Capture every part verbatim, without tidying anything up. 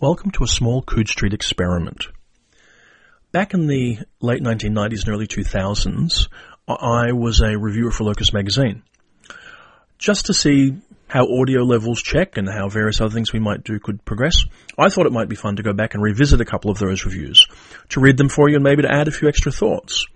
Welcome to a small Cood Street experiment. Back in the late nineteen nineties and early two thousands, I was a reviewer for Locus Magazine, just to see how audio levels check and how various other things we might do could progress. I thought it might be fun to go back and revisit a couple of those reviews, to read them for you and maybe to add a few extra thoughts.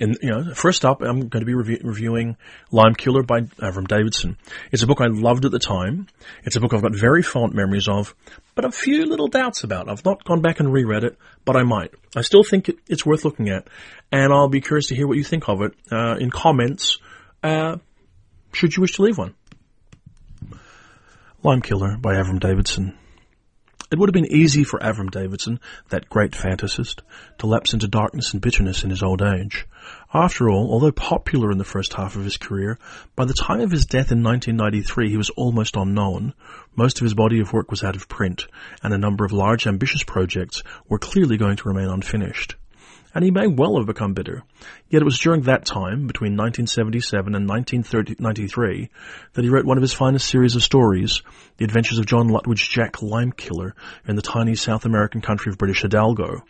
And, you know, first up, I'm going to be rev- reviewing Limekiller by Avram Davidson. It's a book I loved at the time. It's a book I've got very fond memories of, but a few little doubts about. I've not gone back and reread it, but I might. I still think it, it's worth looking at, and I'll be curious to hear what you think of it uh, in comments, uh, should you wish to leave one. Limekiller by Avram Davidson. It would have been easy for Avram Davidson, that great fantasist, to lapse into darkness and bitterness in his old age. After all, although popular in the first half of his career, by the time of his death in nineteen ninety-three he was almost unknown. Most of his body of work was out of print, and a number of large, ambitious projects were clearly going to remain unfinished. And he may well have become bitter. Yet it was during that time, between nineteen seventy-seven and nineteen ninety-three, that he wrote one of his finest series of stories, The Adventures of John Lutwidge Jack Limekiller in the tiny South American country of British Hidalgo,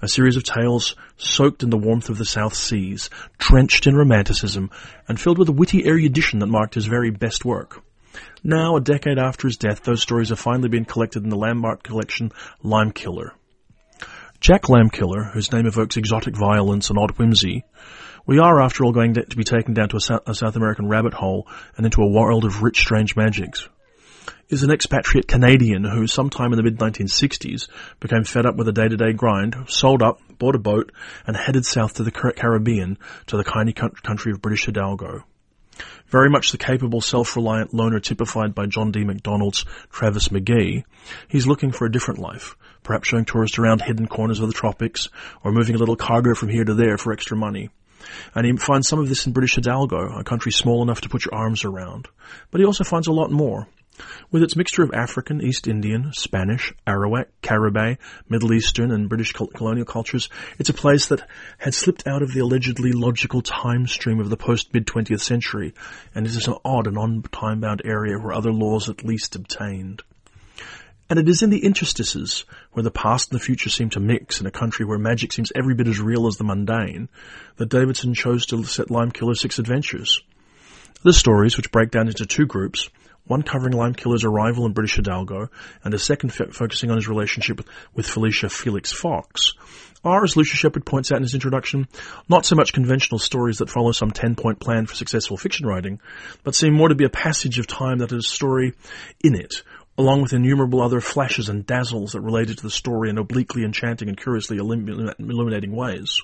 a series of tales soaked in the warmth of the South Seas, drenched in romanticism, and filled with a witty erudition that marked his very best work. Now, a decade after his death, those stories have finally been collected in the landmark collection Limekiller. Jack Limekiller, whose name evokes exotic violence and odd whimsy, we are, after all, going to be taken down to a South American rabbit hole and into a world of rich, strange magics, is an expatriate Canadian who, sometime in the mid nineteen sixties, became fed up with a day-to-day grind, sold up, bought a boat, and headed south to the Caribbean, to the tiny country of British Hidalgo. Very much the capable, self-reliant loner typified by John D. MacDonald's Travis McGee, he's looking for a different life, perhaps showing tourists around hidden corners of the tropics or moving a little cargo from here to there for extra money. And he finds some of this in British Hidalgo, a country small enough to put your arms around. But he also finds a lot more. With its mixture of African, East Indian, Spanish, Arawak, Caribbean, Middle Eastern, and British colonial cultures, it's a place that had slipped out of the allegedly logical time stream of the post-mid-twentieth century, and it is an odd and on-time-bound area where other laws at least obtained. And it is in the interstices, where the past and the future seem to mix in a country where magic seems every bit as real as the mundane, that Davidson chose to set Limekiller's six adventures. The stories, which break down into two groups, one covering Limekiller's arrival in British Hidalgo, and a second f- focusing on his relationship with, with Felicia Felix Fox, are, as Lucia Shepard points out in his introduction, not so much conventional stories that follow some ten-point plan for successful fiction writing, but seem more to be a passage of time that has a story in it, along with innumerable other flashes and dazzles that related to the story in obliquely enchanting and curiously illuminating ways.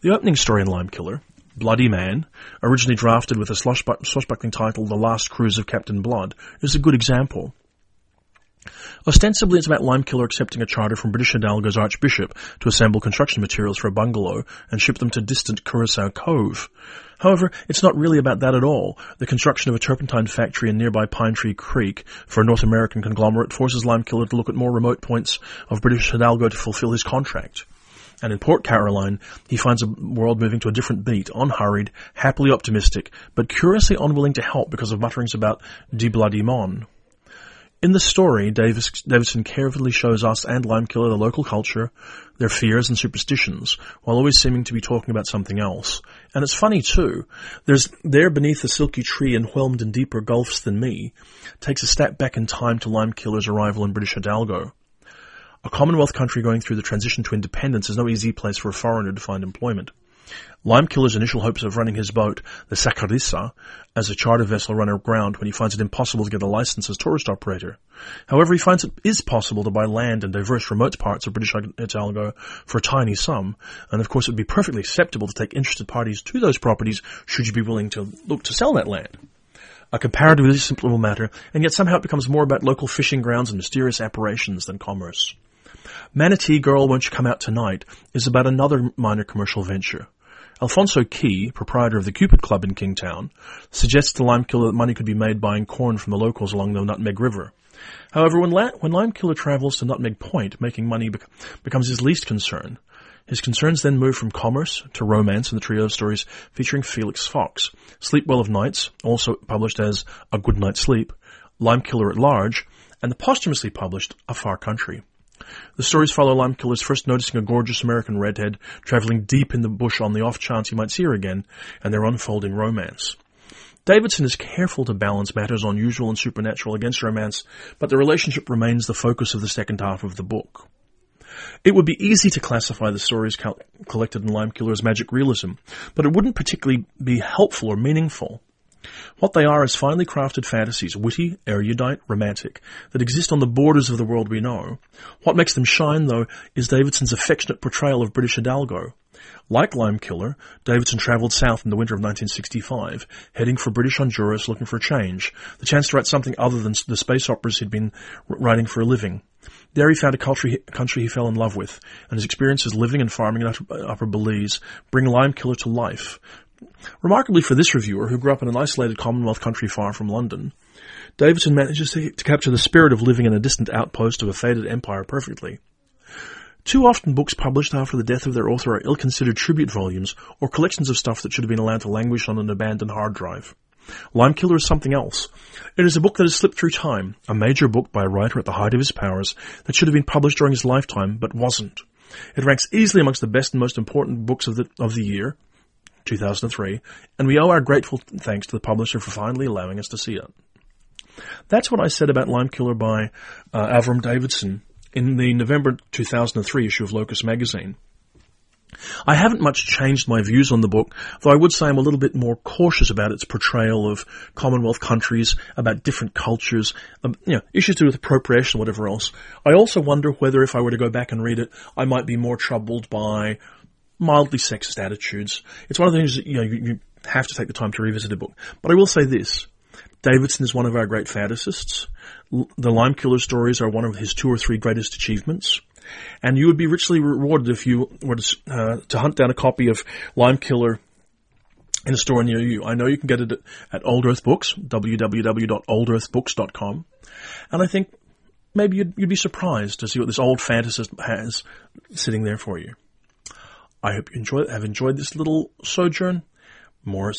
The opening story in Limekiller, Bloody Man, originally drafted with a swashbuckling title The Last Cruise of Captain Blood, is a good example. Ostensibly it's about Limekiller accepting a charter from British Hidalgo's Archbishop to assemble construction materials for a bungalow and ship them to distant Curacao Cove. However, it's not really about that at all. The construction of a turpentine factory in nearby Pine Tree Creek for a North American conglomerate forces Limekiller to look at more remote points of British Hidalgo to fulfill his contract. And in Port Caroline, he finds a world moving to a different beat, unhurried, happily optimistic, but curiously unwilling to help because of mutterings about De Bloody Mon. In the story, Davis, Davidson carefully shows us and Limekiller the local culture, their fears and superstitions, while always seeming to be talking about something else. And it's funny too. There's there beneath the silky tree enwhelmed in deeper gulfs than me, takes a step back in time to Limekiller's arrival in British Hidalgo. A Commonwealth country going through the transition to independence is no easy place for a foreigner to find employment. Limekiller's initial hopes of running his boat, the Sacarissa, as a charter vessel run aground when he finds it impossible to get a license as tourist operator. However, he finds it is possible to buy land in diverse remote parts of British Hidalgo for a tiny sum, and of course it would be perfectly acceptable to take interested parties to those properties should you be willing to look to sell that land. A comparatively simple matter, and yet somehow it becomes more about local fishing grounds and mysterious apparitions than commerce. Manatee Girl, Won't You Come Out Tonight is about another minor commercial venture. Alfonso Key, proprietor of the Cupid Club in Kingtown, suggests to Limekiller that money could be made buying corn from the locals along the Nutmeg River. However, when, La- when Limekiller travels to Nutmeg Point, making money be- becomes his least concern. His concerns then move from commerce to romance in the trio of stories featuring Felix Fox, Sleep Well of Nights, also published as A Good Night's Sleep, Limekiller at Large, and the posthumously published A Far Country. The stories follow Limekiller's first noticing a gorgeous American redhead traveling deep in the bush on the off chance he might see her again, and their unfolding romance. Davidson is careful to balance matters unusual and supernatural against romance, but the relationship remains the focus of the second half of the book. It would be easy to classify the stories co- collected in Limekiller as magic realism, but it wouldn't particularly be helpful or meaningful. What they are is finely crafted fantasies, witty, erudite, romantic, that exist on the borders of the world we know. What makes them shine, though, is Davidson's affectionate portrayal of British Hidalgo. Like Limekiller, Davidson travelled south in the winter of nineteen sixty-five, heading for British Honduras, looking for a change, the chance to write something other than the space operas he'd been writing for a living. There he found a country, country he fell in love with, and his experiences living and farming in Upper Belize bring Limekiller to life. Remarkably for this reviewer, who grew up in an isolated Commonwealth country far from London, Davidson manages to, to capture the spirit of living in a distant outpost of a faded empire perfectly. Too often books published after the death of their author are ill-considered tribute volumes or collections of stuff that should have been allowed to languish on an abandoned hard drive. Limekiller is something else. It is a book that has slipped through time, a major book by a writer at the height of his powers that should have been published during his lifetime but wasn't. It ranks easily amongst the best and most important books of the, of the year, two thousand three, and we owe our grateful thanks to the publisher for finally allowing us to see it. That's what I said about Limekiller by uh, Avram Davidson in the November two thousand three issue of Locus Magazine. I haven't much changed my views on the book, though I would say I'm a little bit more cautious about its portrayal of Commonwealth countries, about different cultures, um, you know, issues to do with appropriation, whatever else. I also wonder whether if I were to go back and read it, I might be more troubled by mildly sexist attitudes. It's one of the things that, you know, you, you have to take the time to revisit a book. But I will say this. Davidson is one of our great fantasists. L- the Limekiller stories are one of his two or three greatest achievements. And you would be richly rewarded if you were to, uh, to hunt down a copy of Limekiller in a store near you. I know you can get it at, at Old Earth Books, w w w dot old earth books dot com. And I think maybe you'd, you'd be surprised to see what this old fantasist has sitting there for you. I hope you enjoy, have enjoyed this little sojourn. More